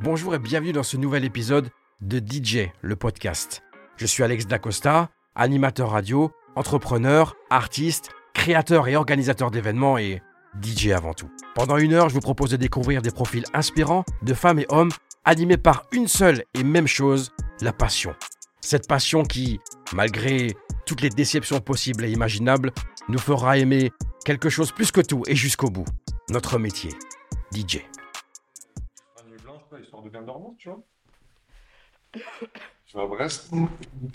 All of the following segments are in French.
Bonjour et bienvenue dans ce nouvel épisode de DJ, le podcast. Je suis Alex D'Acosta, animateur radio, entrepreneur, artiste, créateur et organisateur d'événements et DJ avant tout. Pendant une heure, je vous propose de découvrir des profils inspirants de femmes et hommes animés par une seule et même chose, la passion. Cette passion qui, malgré toutes les déceptions possibles et imaginables, nous fera aimer quelque chose plus que tout et jusqu'au bout, notre métier, DJ. Histoire de bien dormir, tu vois. Je vais à Brest.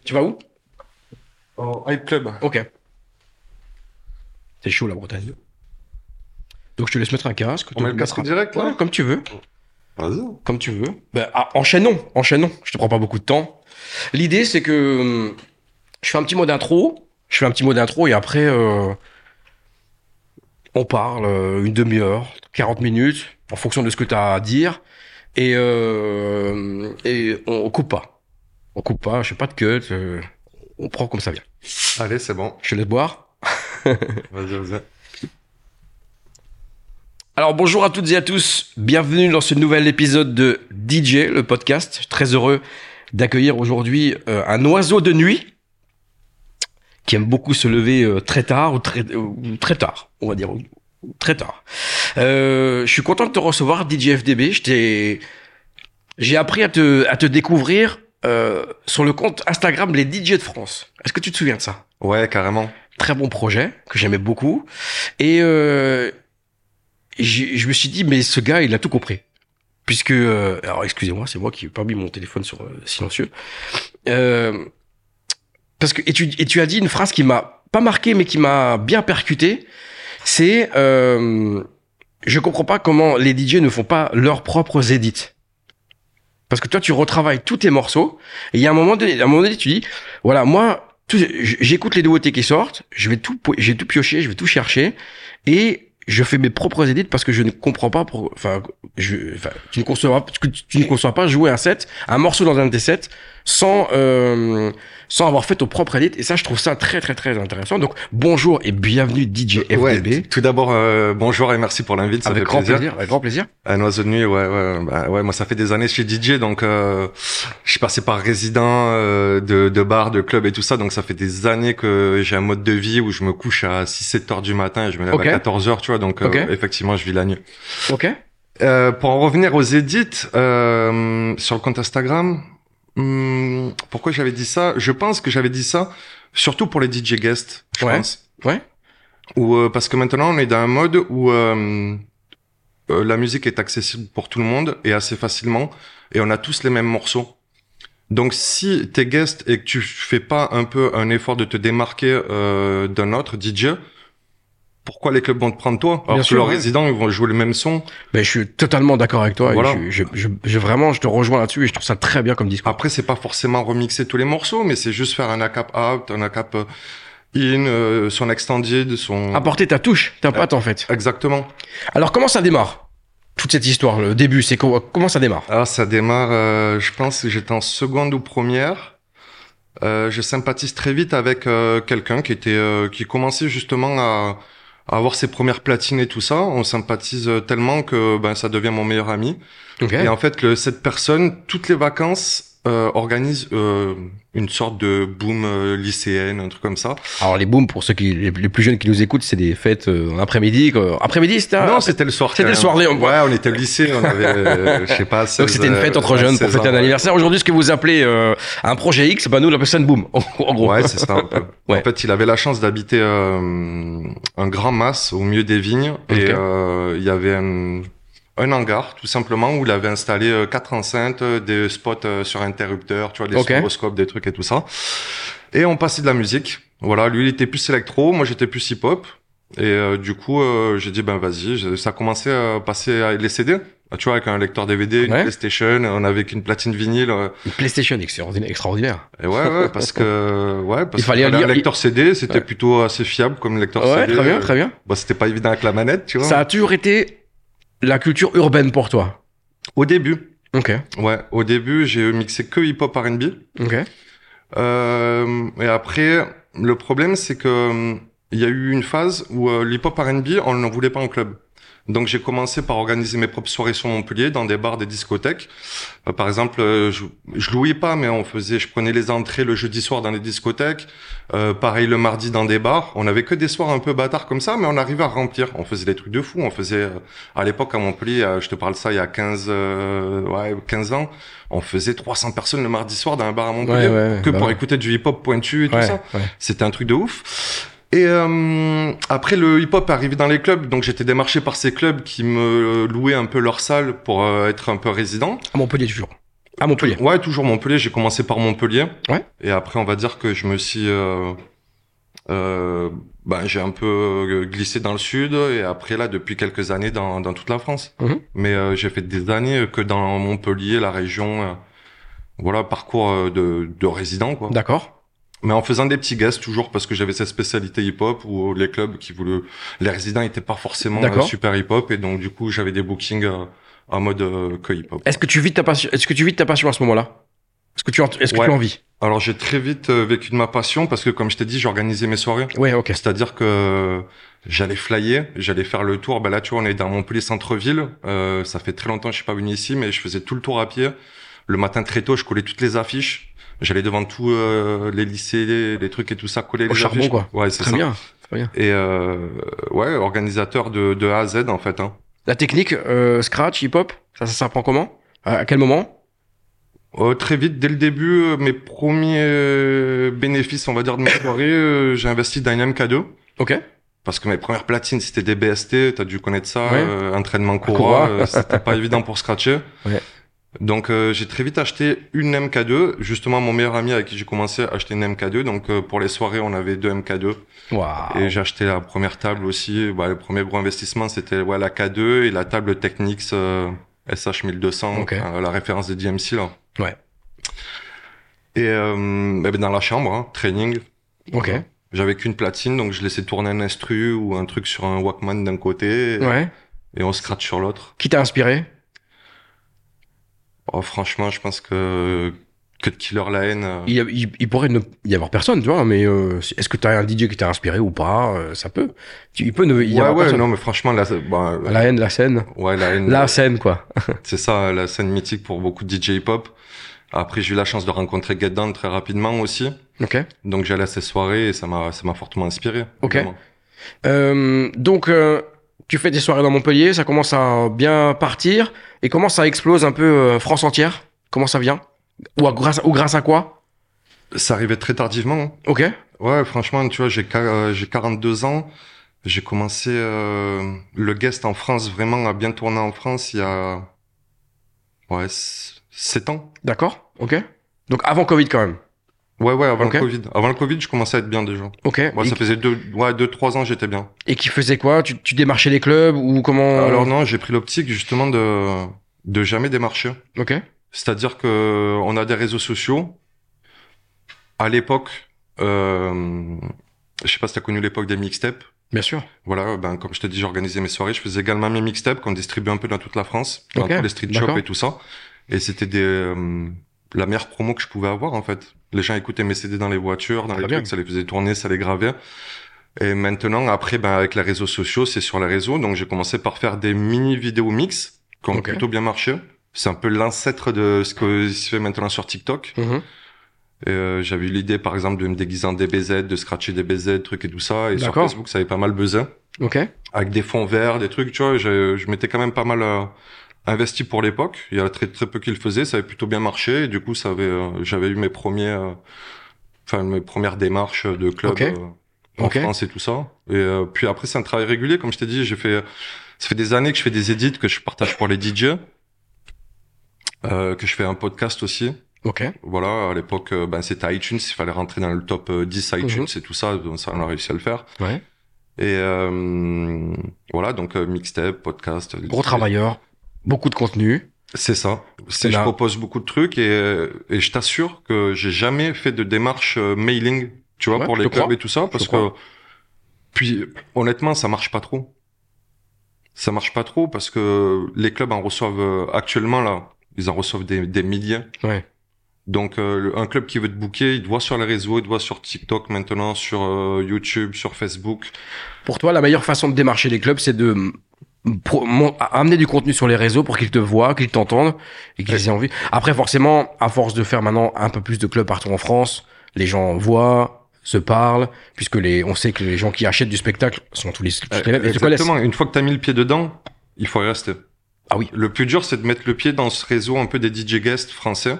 Tu vas où? Au Hype Club. Ok. C'est chaud la Bretagne. Donc je te laisse mettre un casque. On met le casque direct là. Ouais, comme tu veux. Vas-y. Comme tu veux. Bah, enchaînons. Je te prends pas beaucoup de temps. L'idée c'est que je fais un petit mot d'intro et après on parle une demi-heure, 40 minutes, en fonction de ce que tu as à dire. Et on coupe pas, je fais pas de cut, on prend comme ça vient. Allez, c'est bon. Je te laisse boire. Vas-y. Alors bonjour à toutes et à tous, bienvenue dans ce nouvel épisode de DJ, le podcast. Je suis très heureux d'accueillir aujourd'hui un oiseau de nuit qui aime beaucoup se lever très tard, on va dire. Très tard. Je suis content de te recevoir, DJ FDB. J'ai appris à te découvrir sur le compte Instagram Les DJ de France. Est-ce que tu te souviens de ça? Ouais, carrément. Très bon projet que j'aimais beaucoup. Et je me suis dit, mais ce gars, il a tout compris. Puisque, alors excusez-moi, c'est moi qui n'ai pas mis mon téléphone sur silencieux. Parce que tu as dit une phrase qui m'a pas marqué, mais qui m'a bien percuté. C'est, je comprends pas comment les DJ ne font pas leurs propres édits. Parce que toi, tu retravailles tous tes morceaux, et il y a un moment donné, tu dis, voilà, moi, j'écoute les nouveautés qui sortent, j'ai tout pioché, je vais tout chercher, et je fais mes propres édits parce que je ne comprends pas tu ne conçois pas jouer un morceau dans un de tes sets sans avoir fait ton propre edit, et ça je trouve ça très très très intéressant. Donc bonjour et bienvenue DJ FDB. Ouais, tout d'abord bonjour et merci pour l'invite, ça fait plaisir. Avec grand plaisir. Un oiseau de nuit, ouais, moi ça fait des années que je suis DJ, donc je suis passé par résident de bar, de club et tout ça, donc ça fait des années que j'ai un mode de vie où je me couche à 6-7 heures du matin et je me lève à 14 heures, tu vois, donc effectivement je vis la nuit. Ok. Pour en revenir aux edits sur le compte Instagram, pourquoi j'avais dit ça? Je pense que j'avais dit ça surtout pour les DJ guests, je pense. Ouais. Ou parce que maintenant on est dans un mode où la musique est accessible pour tout le monde et assez facilement, et on a tous les mêmes morceaux. Donc si t'es guest et que tu fais pas un peu un effort de te démarquer d'un autre DJ, pourquoi les clubs vont te prendre toi? Alors que leurs résidents, ils vont jouer le même son. Ben, je suis totalement d'accord avec toi. Voilà. Je te rejoins là-dessus et je trouve ça très bien comme discours. Après, c'est pas forcément remixer tous les morceaux, mais c'est juste faire un ACAP out, un ACAP in, son extended, son... Apporter ta touche, ta patte, en fait. Exactement. Alors, comment ça démarre? Toute cette histoire, le début, c'est comment ça démarre? Ah, ça démarre, je pense que j'étais en seconde ou première. Je sympathise très vite avec quelqu'un qui était, qui commençait justement à avoir ses premières platines et tout ça. On sympathise tellement que ça devient mon meilleur ami. Okay. Et en fait, cette personne, toutes les vacances, organise une sorte de boom lycéenne, un truc comme ça. Alors les booms, pour ceux qui les plus jeunes qui nous écoutent, c'est des fêtes en après-midi. Après-midi, c'était non, c'était le soir. C'était le soir. Ouais, on était au lycée, on avait, je sais pas. 16, donc c'était une fête entre jeunes pour fêter un anniversaire. Aujourd'hui, ce que vous appelez un projet X, nous on appelle ça une boom. En gros. Ouais, c'est ça. Un peu. Ouais. En fait, il avait la chance d'habiter un grand mas au milieu des vignes, et il y avait un hangar, tout simplement, où il avait installé 4 enceintes, des spots sur interrupteurs, tu vois, des stroboscopes, des trucs et tout ça. Et on passait de la musique. Voilà, lui, il était plus électro, moi, j'étais plus hip-hop. Et du coup, j'ai dit, vas-y, ça commençait à passer à les CD. Tu vois, avec un lecteur DVD, une PlayStation, on avait qu'une platine vinyle. Une PlayStation extraordinaire. Et ouais, parce qu'il fallait un lecteur CD, c'était plutôt assez fiable comme lecteur CD. Ouais, très bien, très bien. C'était pas évident avec la manette, tu vois. Ça a toujours été la culture urbaine pour toi? Au début. Ok. Ouais, au début, j'ai mixé que hip-hop R&B. Ok. Et après, le problème, c'est que il y a eu une phase où l'hip-hop R&B, on n'en voulait pas en club. Donc j'ai commencé par organiser mes propres soirées sur Montpellier dans des bars, des discothèques. Par exemple, je louais pas, mais je prenais les entrées le jeudi soir dans les discothèques, pareil le mardi dans des bars. On avait que des soirs un peu bâtards comme ça, mais on arrivait à remplir. On faisait des trucs de fou. On faisait à l'époque à Montpellier, je te parle ça il y a 15 ans, on faisait 300 personnes le mardi soir dans un bar à Montpellier pour écouter du hip-hop pointu et tout ça. Ouais. C'était un truc de ouf. Et après, le hip-hop est arrivé dans les clubs, donc j'étais démarché par ces clubs qui me louaient un peu leur salle pour être un peu résident. À Montpellier toujours. À Montpellier. Ouais, toujours Montpellier. J'ai commencé par Montpellier. Ouais. Et après, on va dire que je me suis, j'ai un peu glissé dans le sud. Et après là, depuis quelques années, dans toute la France. Mmh. Mais j'ai fait des années que dans Montpellier, la région, parcours de résident, quoi. D'accord. Mais en faisant des petits guests toujours parce que j'avais cette spécialité hip-hop où les clubs qui voulaient, les résidents étaient pas forcément super hip-hop et donc du coup j'avais des bookings en mode que hip-hop. Est-ce que tu vis ta passion à ce moment-là? Est-ce que tu en vis? Alors j'ai très vite vécu de ma passion parce que comme je t'ai dit, j'organisais mes soirées. Ouais, ok. C'est-à-dire que j'allais flyer, j'allais faire le tour. Ben là tu vois, on est dans Montpellier centre-ville. Ça fait très longtemps que je suis pas venu ici, mais je faisais tout le tour à pied. Le matin très tôt, je collais toutes les affiches. J'allais devant tout les lycées, les trucs et tout ça, coller les affiches. Au charbon, quoi. Ouais, c'est ça. Bien, très bien. Et organisateur de A à Z, en fait. Hein. La technique, scratch, hip-hop, ça s'apprend comment? À quel moment? Très vite, dès le début, mes premiers bénéfices, on va dire, de mes soirées, j'ai investi dans une MK2. Ok. Parce que mes premières platines, c'était des BST, t'as dû connaître ça, entraînement Cora, c'était pas évident pour scratcher. Ouais. Donc j'ai très vite acheté une MK2, justement mon meilleur ami avec qui j'ai commencé à acheter une MK2, donc pour les soirées on avait deux MK2. Wow. Et j'ai acheté la première table aussi, le premier gros investissement c'était la K2 et la table Technics SH1200, la référence de DMC là. Ouais. Et dans la chambre, hein, training. Ok. J'avais qu'une platine donc je laissais tourner un instru ou un truc sur un Walkman d'un côté et on scratch sur l'autre. Qui t'a inspiré? Oh, franchement, je pense que Cut Killer, la haine. Il pourrait ne y avoir personne, tu vois, mais est-ce que t'as un DJ qui t'a inspiré ou pas? Ça peut. Il peut ne y avoir personne. Non, mais franchement, la haine, la scène. Ouais, la haine. La scène, quoi. C'est ça, la scène mythique pour beaucoup de DJ hip-hop. Après, j'ai eu la chance de rencontrer Get Down très rapidement aussi. Ok. Donc, j'allais à ces soirées et ça m'a fortement inspiré. Ok. Tu fais des soirées dans Montpellier, ça commence à bien partir. Et comment ça explose un peu France entière? Comment ça vient? Ou grâce à quoi? Ça arrivait très tardivement. Hein. Ok. Ouais, franchement, tu vois, j'ai 42 ans. J'ai commencé le guest en France, vraiment à bien tourner en France il y a 7 ans. D'accord, ok. Donc avant Covid quand même. Ouais, avant le Covid. Avant le Covid, je commençais à être bien déjà. Ok. Ouais, ça faisait 2-3 ans, j'étais bien. Et qui faisait quoi? Tu démarchais les clubs ou comment? Alors non, j'ai pris l'optique justement de jamais démarcher. Ok. C'est-à-dire que on a des réseaux sociaux. À l'époque, je sais pas si t'as connu l'époque des mixtapes. Bien sûr. Voilà, comme je t'ai dit, j'organisais mes soirées. Je faisais également mes mixtapes qu'on distribuait un peu dans toute la France, dans tous les street shops et tout ça. Et c'était la meilleure promo que je pouvais avoir, en fait. Les gens écoutaient mes CD dans les voitures, dans les trucs, ça les faisait tourner, ça les gravait. Et maintenant, après, avec les réseaux sociaux, c'est sur les réseaux. Donc, j'ai commencé par faire des mini vidéos mix qui ont plutôt bien marché. C'est un peu l'ancêtre de ce que se fait maintenant sur TikTok. Mm-hmm. Et, j'avais eu l'idée, par exemple, de me déguiser en DBZ, de scratcher DBZ, trucs et tout ça. Et sur Facebook, ça avait pas mal buzzé. Ok. Avec des fonds verts, des trucs, tu vois, je m'étais quand même pas mal... investi pour l'époque, il y a très très peu qui le faisaient, ça avait plutôt bien marché et du coup ça avait j'avais eu mes premières démarches de club en France et tout ça. Et puis après c'est un travail régulier comme je t'ai dit, ça fait des années que je fais des edits que je partage pour les DJ, que je fais un podcast aussi. Ok. Voilà, à l'époque c'était iTunes, il fallait rentrer dans le top 10 iTunes et tout ça, donc ça on a réussi à le faire. Ouais. Et mixtape, podcast, gros travailleur. Beaucoup de contenu. C'est ça. Je propose beaucoup de trucs et je t'assure que j'ai jamais fait de démarche mailing, tu vois, pour les clubs et tout ça, parce que, puis, honnêtement, ça marche pas trop. Ça marche pas trop parce que les clubs en reçoivent, actuellement, là, ils en reçoivent des milliers. Ouais. Donc, un club qui veut te booker, il te voit sur les réseaux, il te voit sur TikTok maintenant, sur YouTube, sur Facebook. Pour toi, la meilleure façon de démarcher les clubs, c'est de amener du contenu sur les réseaux pour qu'ils te voient, qu'ils t'entendent et qu'ils aient envie. Après, forcément, à force de faire maintenant un peu plus de clubs partout en France, les gens voient, se parlent, puisque on sait que les gens qui achètent du spectacle sont tous les mêmes. Exactement. Une fois que t'as mis le pied dedans, il faut y rester. Ah oui. Le plus dur, c'est de mettre le pied dans ce réseau un peu des DJ guests français.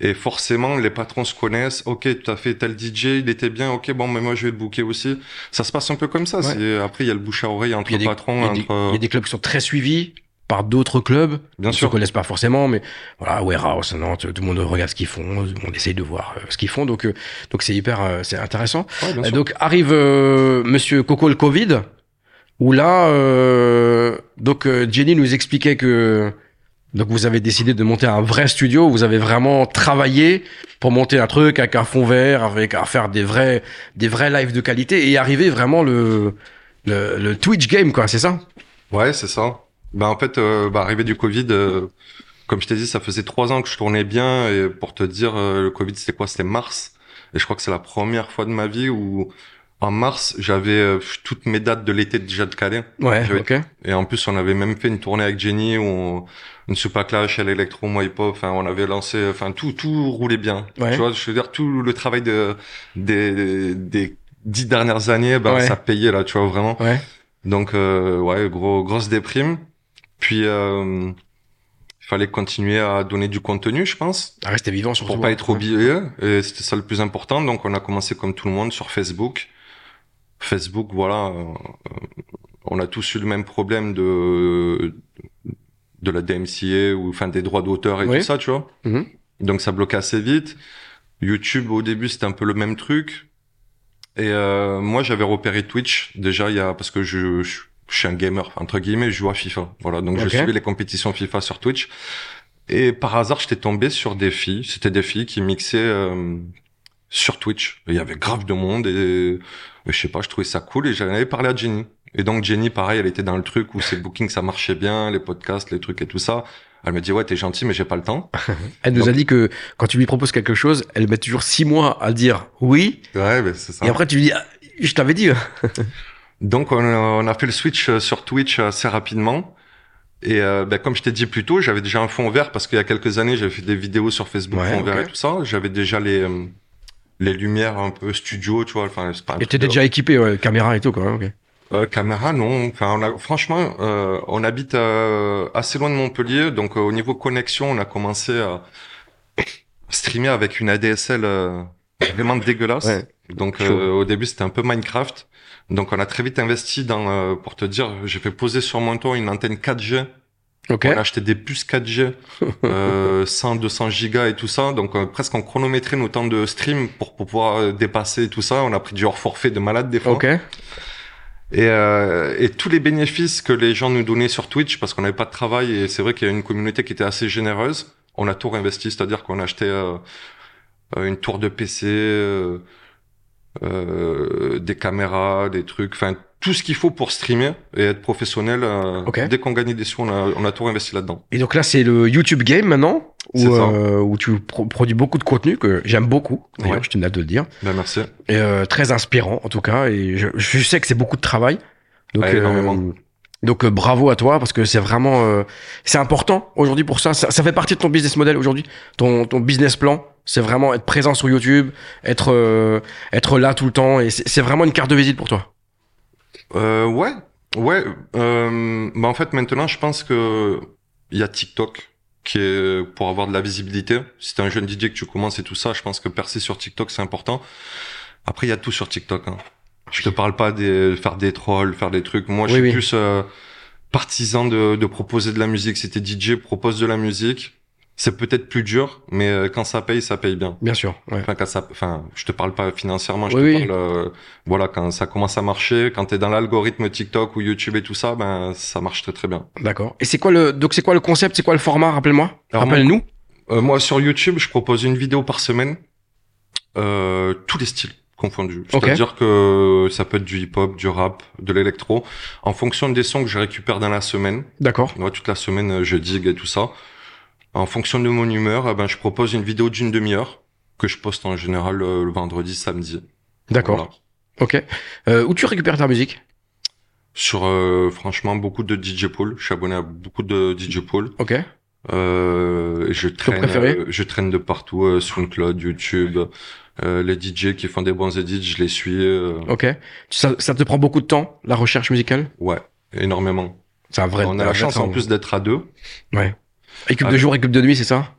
Et forcément, les patrons se connaissent. Ok, t'as fait tel DJ, il était bien. Ok, bon, mais moi, je vais le booker aussi. Ça se passe un peu comme ça. Ouais. C'est... Après, il y a le bouche à oreille entre patrons. Il y a des clubs qui sont très suivis par d'autres clubs. Bien sûr. Ils ne se connaissent pas forcément, mais voilà, Warehouse, Nantes, tout le monde regarde ce qu'ils font. Tout le monde essaye de voir ce qu'ils font. Donc c'est hyper, c'est intéressant. Ouais, donc arrive Monsieur Coco le Covid, où là, Jenny nous expliquait que... Donc vous avez décidé de monter un vrai studio, vous avez vraiment travaillé pour monter un truc avec un fond vert, à faire des vrais lives de qualité et arriver vraiment le Twitch game, quoi, c'est ça? Ouais, c'est ça. Arrivé du Covid, comme je t'ai dit, ça faisait 3 ans que je tournais bien et pour te dire, le Covid c'était quoi? C'était mars. Et je crois que c'est la première fois de ma vie où en mars, j'avais toutes mes dates de l'été déjà de calé. Ouais, ok. Et en plus, on avait même fait une tournée avec Jenny, où une super clash, elle électro, moi hip hop, on avait lancé, tout roulait bien. Ouais. Tu vois, je veux dire, tout le travail des 10 dernières années, ça payait là, tu vois, vraiment. Ouais. Donc, grosse déprime. Puis, il fallait continuer à donner du contenu, je pense. À rester vivant surtout. Pour pas être oublié. Et c'était ça le plus important. Donc, on a commencé comme tout le monde sur Facebook. Facebook, voilà, on a tous eu le même problème de la DMCA ou des droits d'auteur et tout ça, tu vois. Mm-hmm. Donc ça bloquait assez vite. YouTube au début c'était un peu le même truc. Et moi j'avais repéré Twitch déjà parce que je suis un gamer entre guillemets, je joue à FIFA. Voilà, donc je suivais les compétitions FIFA sur Twitch. Et par hasard j'étais tombé sur des filles. C'était des filles qui mixaient sur Twitch. Il y avait grave de monde et je sais pas, je trouvais ça cool et j'en avais parlé à Jenny. Et donc Jenny, pareil, elle était dans le truc où ses bookings, ça marchait bien, les podcasts, les trucs et tout ça. Elle me dit, ouais, t'es gentil, mais j'ai pas le temps. Elle nous a dit que quand tu lui proposes quelque chose, elle met toujours 6 mois à dire oui. Ouais, mais c'est ça. Et après, tu lui dis, ah, je t'avais dit. Donc, on a fait le switch sur Twitch assez rapidement. Et comme je t'ai dit plus tôt, j'avais déjà un fond vert parce qu'il y a quelques années, j'avais fait des vidéos sur Facebook, fond vert et tout ça. J'avais déjà les lumières un peu studio, tu vois, c'est pas... Et t'es déjà équipé, caméra et tout, quoi, ok. Caméra, non. On habite assez loin de Montpellier, donc au niveau connexion, on a commencé à streamer avec une ADSL vraiment dégueulasse. Ouais. Donc au début, c'était un peu Minecraft. Donc on a très vite investi dans, pour te dire, j'ai fait poser sur mon toit une antenne 4G. Okay. On a acheté des puces 4G, 100, 200 gigas et tout ça. Donc, presque on chronométrait nos temps de stream pour pouvoir dépasser tout ça. On a pris du hors forfait de malade des fois. Okay. Et tous les bénéfices que les gens nous donnaient sur Twitch, parce qu'on n'avait pas de travail et c'est vrai qu'il y a une communauté qui était assez généreuse, on a tout réinvesti. C'est-à-dire qu'on a acheté une tour de PC, des caméras, des trucs, tout ce qu'il faut pour streamer et être professionnel. Dès qu'on gagnait des sous, on a tout investi là-dedans. Et donc là, c'est le YouTube Game maintenant, où tu produis beaucoup de contenu que j'aime beaucoup. D'ailleurs, je tenais à te le dire. Ben, merci. Et très inspirant en tout cas. Et je sais que c'est beaucoup de travail. Donc, donc bravo à toi parce que c'est vraiment c'est important aujourd'hui pour ça. Ça fait partie de ton business model aujourd'hui, ton business plan. C'est vraiment être présent sur YouTube, être là tout le temps. Et c'est vraiment une carte de visite pour toi. En fait, maintenant, je pense que il y a TikTok qui est pour avoir de la visibilité. Si t'es un jeune DJ que tu commences et tout ça, je pense que percer sur TikTok, c'est important. Après, il y a tout sur TikTok, hein. Je te parle pas de faire des trolls, faire des trucs. Moi, je suis plus, partisan de proposer de la musique. Si t'es DJ, propose de la musique. C'est peut-être plus dur, mais quand ça paye bien. Bien sûr, ouais. Je te parle pas financièrement, je te parle, quand ça commence à marcher, quand t'es dans l'algorithme TikTok ou YouTube et tout ça, ça marche très très bien. D'accord. Et c'est quoi le concept, c'est quoi le format, rappelle-nous. Moi, sur YouTube, je propose une vidéo par semaine, tous les styles confondus. C'est-à-dire que ça peut être du hip-hop, du rap, de l'électro, en fonction des sons que je récupère dans la semaine. D'accord. Moi, toute la semaine, je digue et tout ça. En fonction de mon humeur, je propose une vidéo d'une demi-heure que je poste en général le vendredi, samedi. D'accord. Voilà. Ok. Où tu récupères ta musique ? sur franchement beaucoup de DJ Paul. Je suis abonné à beaucoup de DJ Paul. Ok. Je traîne de partout, SoundCloud, YouTube, les DJ qui font des bons edits, je les suis. Ok. Ça te prend beaucoup de temps, la recherche musicale? Ouais, énormément. C'est un vrai. On a la chance en plus d'être à deux. Ouais. Équipe de jour, équipe de nuit, c'est ça?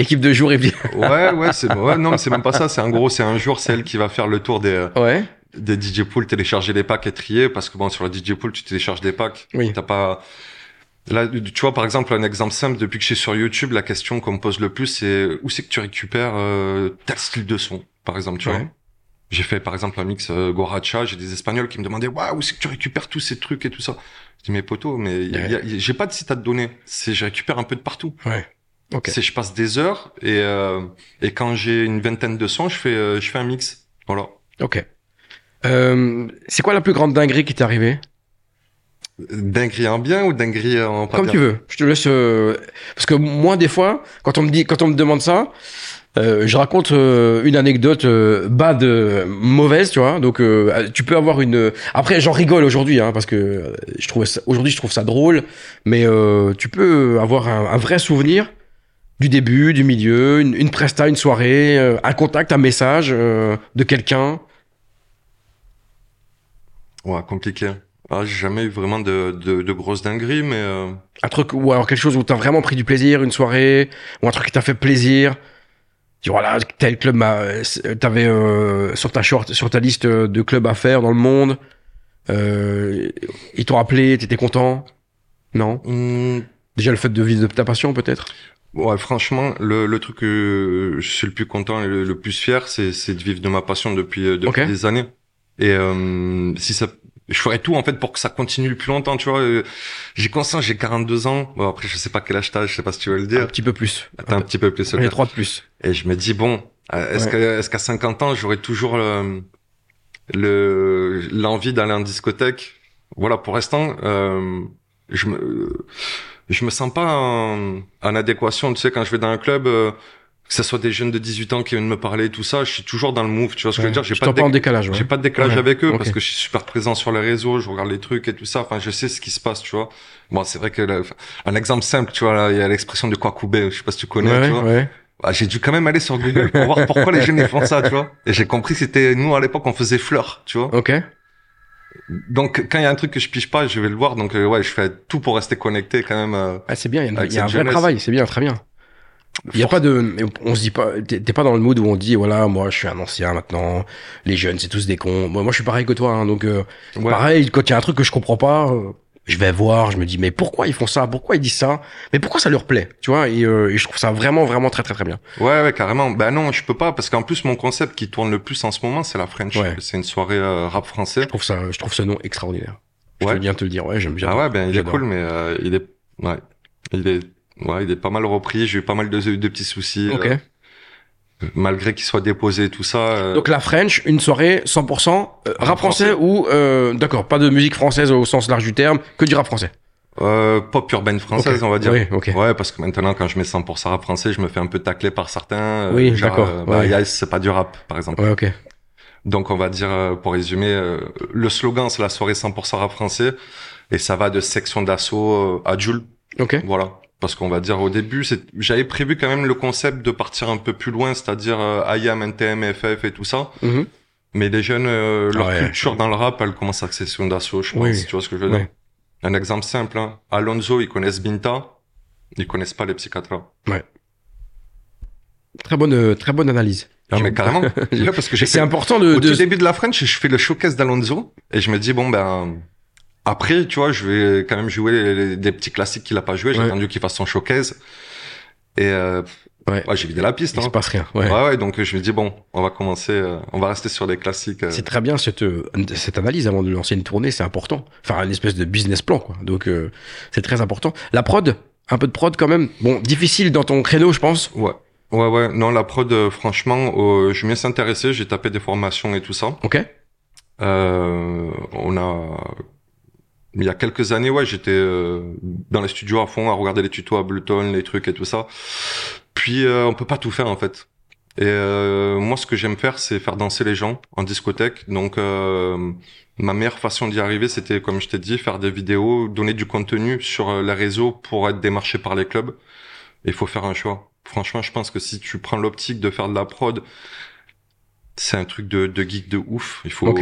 Équipe de jour, équipe. Ouais, c'est ouais, non, mais c'est même pas ça. C'est en gros, c'est un jour, c'est elle qui va faire le tour des. Ouais. Des DJ pools, télécharger les packs et trier, parce que bon, sur la DJ pool, tu télécharges des packs. Oui. T'as pas. Là, tu vois, par exemple, un exemple simple, depuis que je suis sur YouTube, la question qu'on me pose le plus, c'est où c'est que tu récupères tel style de son, par exemple, tu vois. J'ai fait, par exemple, un mix Goracha, j'ai des Espagnols qui me demandaient, waouh, où c'est que tu récupères tous ces trucs et tout ça. Je dis, mes potos, mais j'ai pas de site à te donner. Je récupère un peu de partout. Ouais. Okay. Je passe des heures et quand j'ai une vingtaine de sons, je fais un mix. Voilà. Ok. C'est quoi la plus grande dinguerie qui t'est arrivée? Dinguerie en bien ou dinguerie en pas bien? Comme tu veux. Je te laisse. Parce que moi, des fois, quand on me demande ça, je raconte une anecdote bad, mauvaise, tu vois. Donc, tu peux avoir une. Après, j'en rigole aujourd'hui, hein, parce que je trouve ça drôle. Mais tu peux avoir un vrai souvenir du début, du milieu, une presta, une soirée, un contact, un message de quelqu'un. Ouais, compliqué. Ah, j'ai jamais eu vraiment de grosses dingueries, mais un truc ou alors quelque chose où t'as vraiment pris du plaisir, une soirée ou un truc qui t'a fait plaisir. Tu vois là, tel club, t'avais sur ta liste de clubs à faire dans le monde. Ils t'ont appelé, t'étais content, non? Déjà le fait de vivre de ta passion peut-être. Ouais, franchement, le truc que je suis le plus content et le plus fier, c'est de vivre de ma passion depuis des années. Et si ça. Je ferais tout en fait pour que ça continue le plus longtemps, tu vois. J'ai 42 ans. Bon, après, je sais pas quel âge t'as, je sais pas si tu veux le dire. Un petit peu plus. T'as un petit peu plus. J'ai 3 de plus. Et je me dis bon, est-ce qu'à 50 ans j'aurai toujours l'envie d'aller en discothèque? Voilà, pour l'instant, je me sens pas en adéquation. Tu sais, quand je vais dans un club. Que ça soit des jeunes de 18 ans qui viennent me parler, tout ça, je suis toujours dans le move, tu vois ce que je veux dire, j'ai pas de décalage. J'ai pas de décalage avec eux parce que je suis super présent sur les réseaux, je regarde les trucs et tout ça, enfin je sais ce qui se passe, tu vois. Bon, c'est vrai que un exemple simple, tu vois, il y a l'expression de Kwakubé, je sais pas si tu connais, tu vois. Ouais. Bah, j'ai dû quand même aller sur Google pour voir pourquoi les jeunes font ça, tu vois. Et j'ai compris que c'était nous à l'époque on faisait fleur, tu vois. OK. Donc quand il y a un truc que je pige pas, je vais le voir, donc je fais tout pour rester connecté quand même. Ah c'est bien, il y a un vrai travail, c'est bien, très bien. Il y a pas de, on se dit pas, t'es pas dans le mood où on dit voilà moi je suis un ancien maintenant, les jeunes c'est tous des cons. Moi je suis pareil que toi, hein, donc pareil quand il y a un truc que je comprends pas, je vais voir, je me dis mais pourquoi ils font ça, pourquoi ils disent ça, mais pourquoi ça leur plaît, tu vois et je trouve ça vraiment très très très bien. Ouais carrément. Ben non je peux pas parce qu'en plus mon concept qui tourne le plus en ce moment c'est la French, c'est une soirée rap français. Je trouve ce nom extraordinaire. Je veux bien te le dire, j'aime bien. Ah ouais ben il est cool mais il est pas mal repris, j'ai eu pas mal de petits soucis. OK. Malgré qu'il soit déposé et tout ça. Donc la French, une soirée 100% rap français ou d'accord, pas de musique française au sens large du terme, que du rap français. Pop urbaine française, on va dire. Oui, OK. Ouais, parce que maintenant quand je mets 100% rap français, je me fais un peu tacler par certains. Oui, genre, d'accord. Yes, c'est pas du rap par exemple. Ouais, OK. Donc on va dire pour résumer le slogan c'est la soirée 100% rap français et ça va de Section d'assaut à Joule. OK. Voilà. Parce qu'on va dire au début, j'avais prévu quand même le concept de partir un peu plus loin, c'est-à-dire IAM, NTM, FF et tout ça. Mm-hmm. Mais les jeunes, leur culture dans le rap, elle commence à Section d'assaut, je pense. Oui. Tu vois ce que je veux dire? Un exemple simple, hein. Alonzo, ils connaissent Binta, ils connaissent pas les psychiatres. Ouais. Très bonne analyse. Non mais carrément. Là, parce que c'est important de. Au tout début de la French, je fais le showcase d'Alonzo et je me dis bon ben. Après, tu vois, je vais quand même jouer des petits classiques qu'il a pas joué. J'ai attendu qu'il fasse son showcase. Et j'ai vidé la piste. Il se passe rien. Ouais, donc je me dis, bon, on va commencer, on va rester sur des classiques. C'est très bien cette analyse avant de lancer une tournée, c'est important. Enfin, une espèce de business plan, quoi. Donc, c'est très important. La prod, un peu de prod quand même. Bon, difficile dans ton créneau, je pense. Ouais. Non, la prod, franchement, je m'y suis intéressé. J'ai tapé des formations et tout ça. OK. Il y a quelques années, j'étais dans les studios à fond, à regarder les tutos à Blue Tone, les trucs et tout ça. Puis, on peut pas tout faire, en fait. Et moi, ce que j'aime faire, c'est faire danser les gens en discothèque. Donc, ma meilleure façon d'y arriver, c'était, comme je t'ai dit, faire des vidéos, donner du contenu sur les réseaux pour être démarché par les clubs. Il faut faire un choix. Franchement, je pense que si tu prends l'optique de faire de la prod, c'est un truc de geek de ouf. Il faut,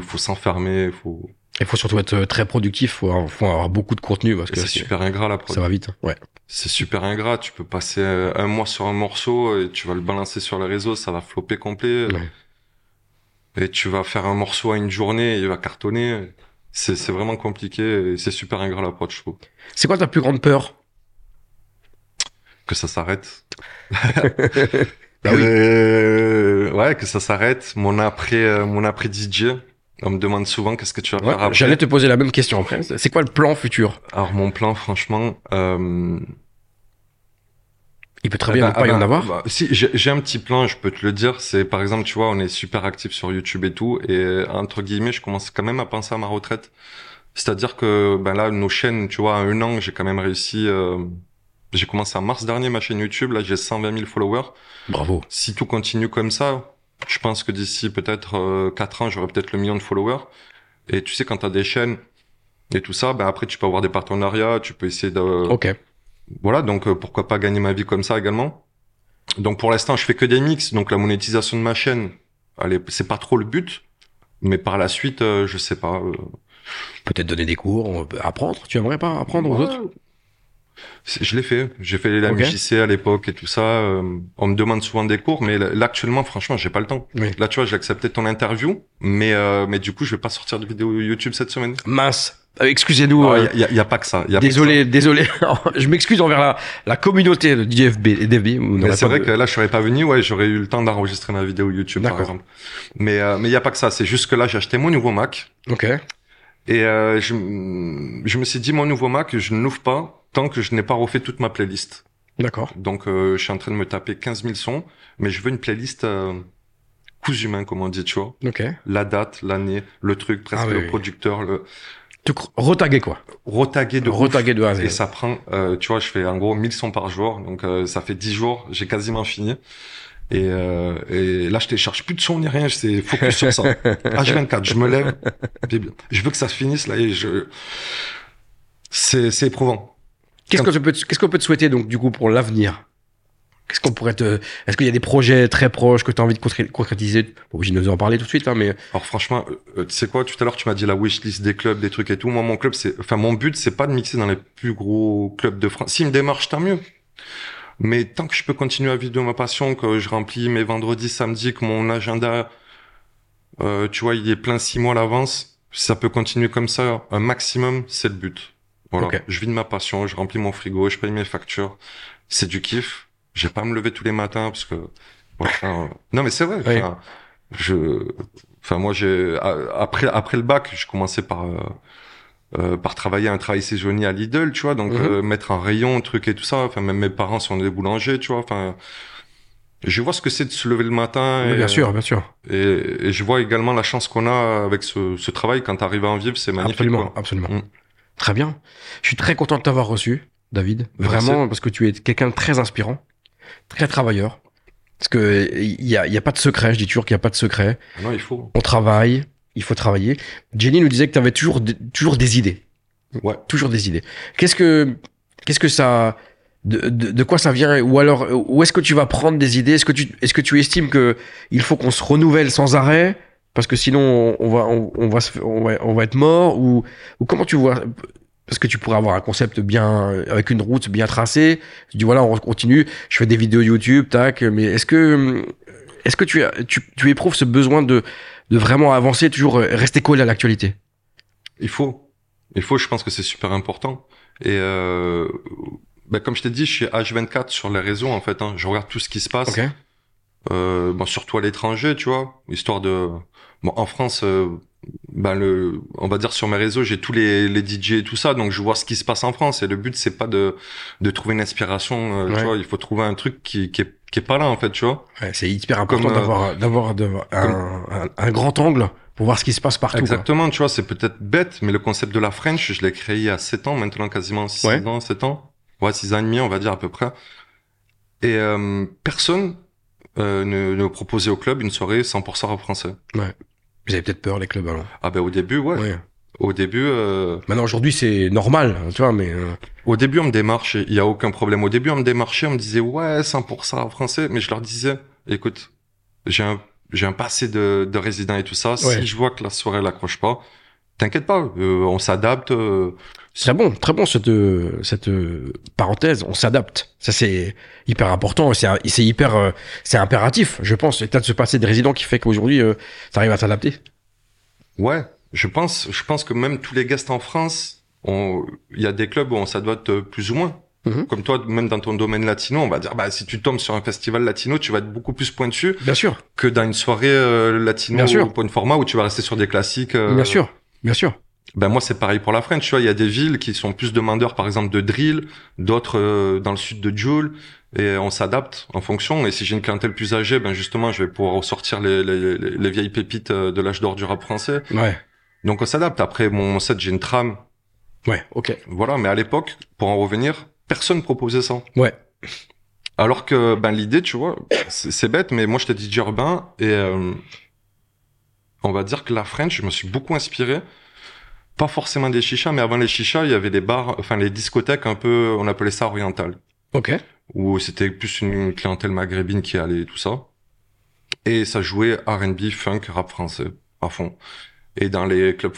faut s'enfermer. Il faut surtout être très productif. Il faut avoir beaucoup de contenu. Parce que c'est super ingrat, la prod. Ça va vite. Ouais. C'est super ingrat. Tu peux passer un mois sur un morceau et tu vas le balancer sur les réseaux. Ça va flopper complet. Ouais. Et tu vas faire un morceau à une journée et il va cartonner. C'est vraiment compliqué. Et c'est super ingrat, la prod, je trouve. C'est quoi ta plus grande peur? Que ça s'arrête. Bah oui. Ouais, que ça s'arrête. Mon après DJ, on me demande souvent qu'est-ce que tu vas faire après. J'allais te poser la même question après. C'est quoi le plan futur? Alors mon plan, franchement, il peut très bien pas y en avoir. Si j'ai un petit plan, je peux te le dire. C'est par exemple, tu vois, on est super actif sur YouTube et tout, et entre guillemets, je commence quand même à penser à ma retraite. C'est-à-dire que là, nos chaînes, tu vois, à un an, j'ai quand même réussi. J'ai commencé en mars dernier ma chaîne YouTube, là j'ai 120 000 followers. Bravo. Si tout continue comme ça, je pense que d'ici peut-être 4 ans, j'aurai peut-être le million de followers. Et tu sais, quand t'as des chaînes et tout ça, après tu peux avoir des partenariats, tu peux essayer de... Ok. Voilà, donc pourquoi pas gagner ma vie comme ça également. Donc pour l'instant, je fais que des mix, donc la monétisation de ma chaîne, c'est pas trop le but. Mais par la suite, je sais pas. Peut-être donner des cours, apprendre, tu aimerais pas apprendre aux autres? Je l'ai fait. J'ai fait la MJC à l'époque et tout ça. On me demande souvent des cours, mais là, actuellement, franchement, j'ai pas le temps. Oui. Là, tu vois, j'ai accepté ton interview, mais du coup, je vais pas sortir de vidéo YouTube cette semaine. Mince. Excusez-nous. Il y a pas que ça. Désolé. Je m'excuse envers la communauté de DFB. Mais c'est vrai que là, je serais pas venu. Ouais, j'aurais eu le temps d'enregistrer ma vidéo YouTube, par exemple. Mais il y a pas que ça. C'est juste que là, j'ai acheté mon nouveau Mac. Ok. Et je me suis dit, mon nouveau Mac, je ne l'ouvre pas tant que je n'ai pas refait toute ma playlist. D'accord. Donc, je suis en train de me taper 15 000 sons, mais je veux une playlist cousu main, comme on dit, tu vois. Ok. La date, l'année, le truc, presque le producteur, le... Retaguer quoi. Retaguer de A à Z. Et ça prend, tu vois, je fais en gros 1000 sons par jour, donc ça fait 10 jours, j'ai quasiment fini. Et là, je télécharge plus de son ni rien, c'est focus sur ça. H24, je me lève, je veux que ça se finisse, là, et c'est éprouvant. Qu'est-ce qu'on peut te souhaiter, donc, du coup, pour l'avenir? Est-ce qu'il y a des projets très proches que tu as envie de concrétiser? Bon, je ne veux en parler tout de suite, mais. Alors, franchement, tu sais quoi? Tout à l'heure, tu m'as dit la wishlist des clubs, des trucs et tout. Moi, mon but, c'est pas de mixer dans les plus gros clubs de France. S'ils me démarchent, tant mieux. Mais tant que je peux continuer à vivre de ma passion, que je remplis mes vendredis, samedis, que mon agenda, tu vois, il est plein 6 mois à l'avance, ça peut continuer comme ça. Un maximum, c'est le but. Voilà. Okay. Je vis de ma passion, je remplis mon frigo, je paye mes factures. C'est du kiff. J'ai pas à me lever tous les matins parce que, non, mais c'est vrai. Oui. Moi, après le bac, je commençais par travailler un travail saisonnier à Lidl, tu vois. Donc, mettre un rayon, truc et tout ça. Enfin, même mes parents sont des boulangers, tu vois. Enfin, je vois ce que c'est de se lever le matin. Oui, bien sûr. Et je vois également la chance qu'on a avec ce travail. Quand t'arrives à en vivre, c'est magnifique. Absolument. Mmh. Très bien. Je suis très content de t'avoir reçu, David. Vraiment, merci. Parce que tu es quelqu'un de très inspirant, très travailleur. Parce que il y a pas de secret. Je dis toujours qu'il y a pas de secret. Non, il faut. On travaille. Il faut travailler. Jenny nous disait que tu avais toujours des idées. Ouais. Toujours des idées. Qu'est-ce que ça, de quoi ça vient? Ou alors, où est-ce que tu vas prendre des idées? Est-ce que tu estimes que il faut qu'on se renouvelle sans arrêt? Parce que sinon on va être mort ou comment tu vois? Parce que tu pourrais avoir un concept bien avec une route bien tracée. Tu dis voilà, on continue, je fais des vidéos YouTube, tac, mais est-ce que tu éprouves ce besoin de vraiment avancer, toujours rester collé à l'actualité? Il faut, je pense que c'est super important. Et comme je t'ai dit, je suis H24 sur les réseaux en fait, hein. Je regarde tout ce qui se passe. Okay. Surtout à l'étranger, tu vois, histoire de en France, on va dire sur mes réseaux, j'ai tous les DJ et tout ça, donc je vois ce qui se passe en France. Et le but, c'est pas de trouver une inspiration, tu vois. Il faut trouver un truc qui est pas là en fait, tu vois. Ouais, c'est hyper important d'avoir un grand angle pour voir ce qui se passe partout. Exactement, quoi. Tu vois, c'est peut-être bête, mais le concept de la French, je l'ai créé il y a 7 ans, maintenant quasiment 6 ans, 7 ans, 6 ans et demi, on va dire à peu près. Et personne ne proposer au club une soirée 100% rap français. Ouais. Vous avez peut-être peur, les clubs, alors. Ah ben, au début, ouais. Ouais. Au début... Maintenant, aujourd'hui, c'est normal, tu vois, mais... Au début, on me démarchait, il n'y a aucun problème. Au début, on me démarchait, on me disait, ouais, 100% rap français, mais je leur disais, écoute, j'ai un passé de résident et tout ça, ouais. Si je vois que la soirée l'accroche pas, t'inquiète pas, on s'adapte... Très bon cette parenthèse, on s'adapte. Ça c'est hyper important, c'est hyper c'est impératif, je pense, l'état de se passer des résidents qui fait qu'aujourd'hui t'arrives à t'adapter. Ouais, je pense que même tous les guests en France, il y a des clubs où on s'adapte plus ou moins. Mm-hmm. Comme toi, même dans ton domaine latino, on va dire si tu tombes sur un festival latino, tu vas être beaucoup plus pointu. Bien sûr. Que dans une soirée latino ou point de format où tu vas rester sur des classiques. Bien sûr. Bien sûr. Ben moi c'est pareil pour la French, tu vois, il y a des villes qui sont plus demandeurs par exemple de drill, d'autres dans le sud de Joule, et on s'adapte en fonction. Et si j'ai une clientèle plus âgée, ben justement je vais pouvoir ressortir les vieilles pépites de l'âge d'or du rap français. Ouais. Donc on s'adapte. Après mon set, j'ai une trame. Ouais, ok. Voilà, mais à l'époque, pour en revenir, personne proposait ça. Ouais. Alors que l'idée, tu vois, c'est bête, mais moi j'étais DJ urbain et on va dire que la French, je me suis beaucoup inspiré. Pas forcément des chichas, mais avant les chichas, il y avait les bars, enfin les discothèques un peu, on appelait ça orientales. Ok. Où c'était plus une clientèle maghrébine qui allait tout ça. Et ça jouait R&B, funk, rap français, à fond. Et dans les clubs,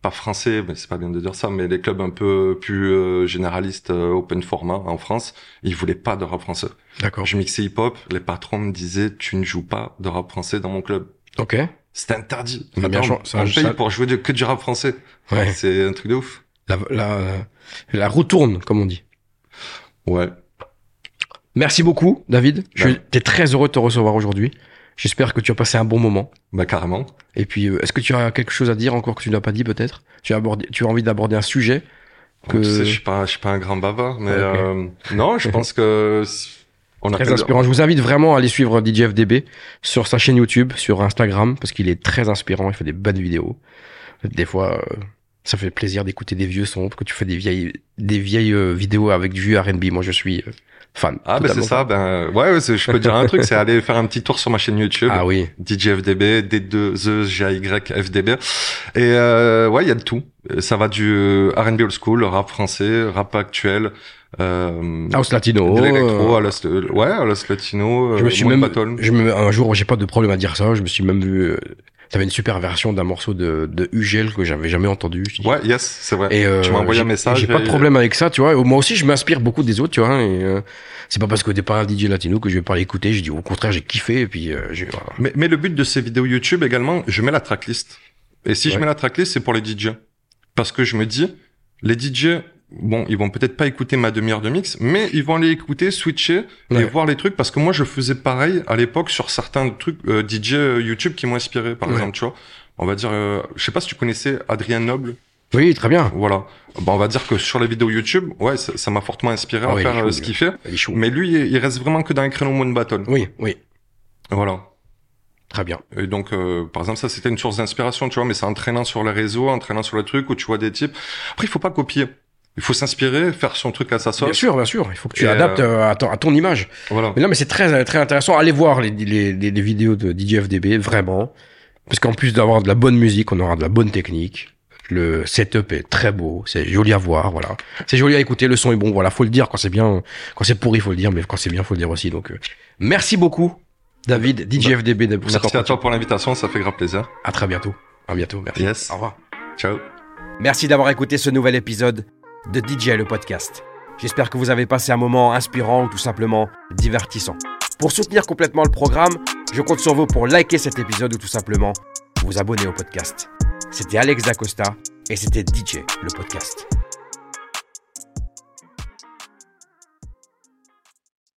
pas français, mais c'est pas bien de dire ça, mais les clubs un peu plus généralistes, open format en France, ils voulaient pas de rap français. D'accord. Je mixais hip-hop, les patrons me disaient, tu ne joues pas de rap français dans mon club. Ok. C'est interdit. On paye pour jouer que du rap français. Ouais. Enfin, c'est un truc de ouf. La roue tourne, comme on dit. Ouais. Merci beaucoup, David. T'es très heureux de te recevoir aujourd'hui. J'espère que tu as passé un bon moment. Bah, carrément. Et puis, est-ce que tu as quelque chose à dire encore que tu n'as pas dit, peut-être? Tu as envie d'aborder un sujet que... Tu sais, je suis pas un grand bavard, mais okay. Non, je pense que... Très inspirant. Je vous invite vraiment à aller suivre DJ FDB sur sa chaîne YouTube, sur Instagram, parce qu'il est très inspirant. Il fait des bonnes vidéos. Des fois, ça fait plaisir d'écouter des vieux sons, parce que tu fais des vieilles vidéos avec du R&B. Moi, je suis fan. Ah, c'est ça. Je peux dire un truc, c'est aller faire un petit tour sur ma chaîne YouTube. Ah oui. DJ FDB, D2ZGYFDB. Et il y a de tout. Ça va du R&B old school, rap français, rap actuel. House Latino, House Latino. Un jour, j'ai pas de problème à dire ça. Je me suis même vu. T'avais une super version d'un morceau de Ugel que j'avais jamais entendu. Ouais, yes, c'est vrai. Et tu m'as envoyé un message. J'ai pas de problème avec ça, tu vois. Moi aussi, je m'inspire beaucoup des autres, tu vois. Et c'est pas parce que t'es pas un DJ latino que je vais pas l'écouter. Je dis au contraire, j'ai kiffé. Et puis, voilà. Mais le but de ces vidéos YouTube également, je mets la tracklist. Et si je mets la tracklist, c'est pour les DJ, parce que je me dis, les DJ. Bon, ils vont peut-être pas écouter ma demi-heure de mix, mais ils vont aller écouter, switcher et voir les trucs, parce que moi je faisais pareil à l'époque sur certains trucs DJ YouTube qui m'ont inspiré, par exemple, tu vois. On va dire, je sais pas si tu connaissais Adrien Noble. Oui, très bien. Voilà. On va dire que sur les vidéos YouTube, ça m'a fortement inspiré à faire ce qu'il fait. Mais lui, il reste vraiment que dans les créneaux One Battle. Oui, oui. Voilà. Très bien. Et donc, par exemple, ça, c'était une source d'inspiration, tu vois, mais c'est entraînant sur les réseaux, entraînant sur le truc où tu vois des types. Après, il faut pas copier. Il faut s'inspirer, faire son truc à sa sauce. Bien sûr, bien sûr. Il faut que tu adaptes à ton image. Voilà. Mais non, mais c'est très, très intéressant. Allez voir les vidéos de DJ FDB, vraiment. Parce qu'en plus d'avoir de la bonne musique, on aura de la bonne technique. Le setup est très beau. C'est joli à voir, voilà. C'est joli à écouter. Le son est bon, voilà. Faut le dire quand c'est bien. Quand c'est pourri, faut le dire. Mais quand c'est bien, faut le dire aussi. Donc, merci beaucoup, David, DJ FDB. Merci à toi pour l'invitation. Ça fait grave plaisir. À très bientôt. À bientôt. Merci. Yes. Au revoir. Ciao. Merci d'avoir écouté ce nouvel épisode de DJ le podcast. J'espère que vous avez passé un moment inspirant ou tout simplement divertissant. Pour soutenir complètement le programme, je compte sur vous pour liker cet épisode ou tout simplement vous abonner au podcast. C'était Alex D'Acosta et c'était DJ le podcast.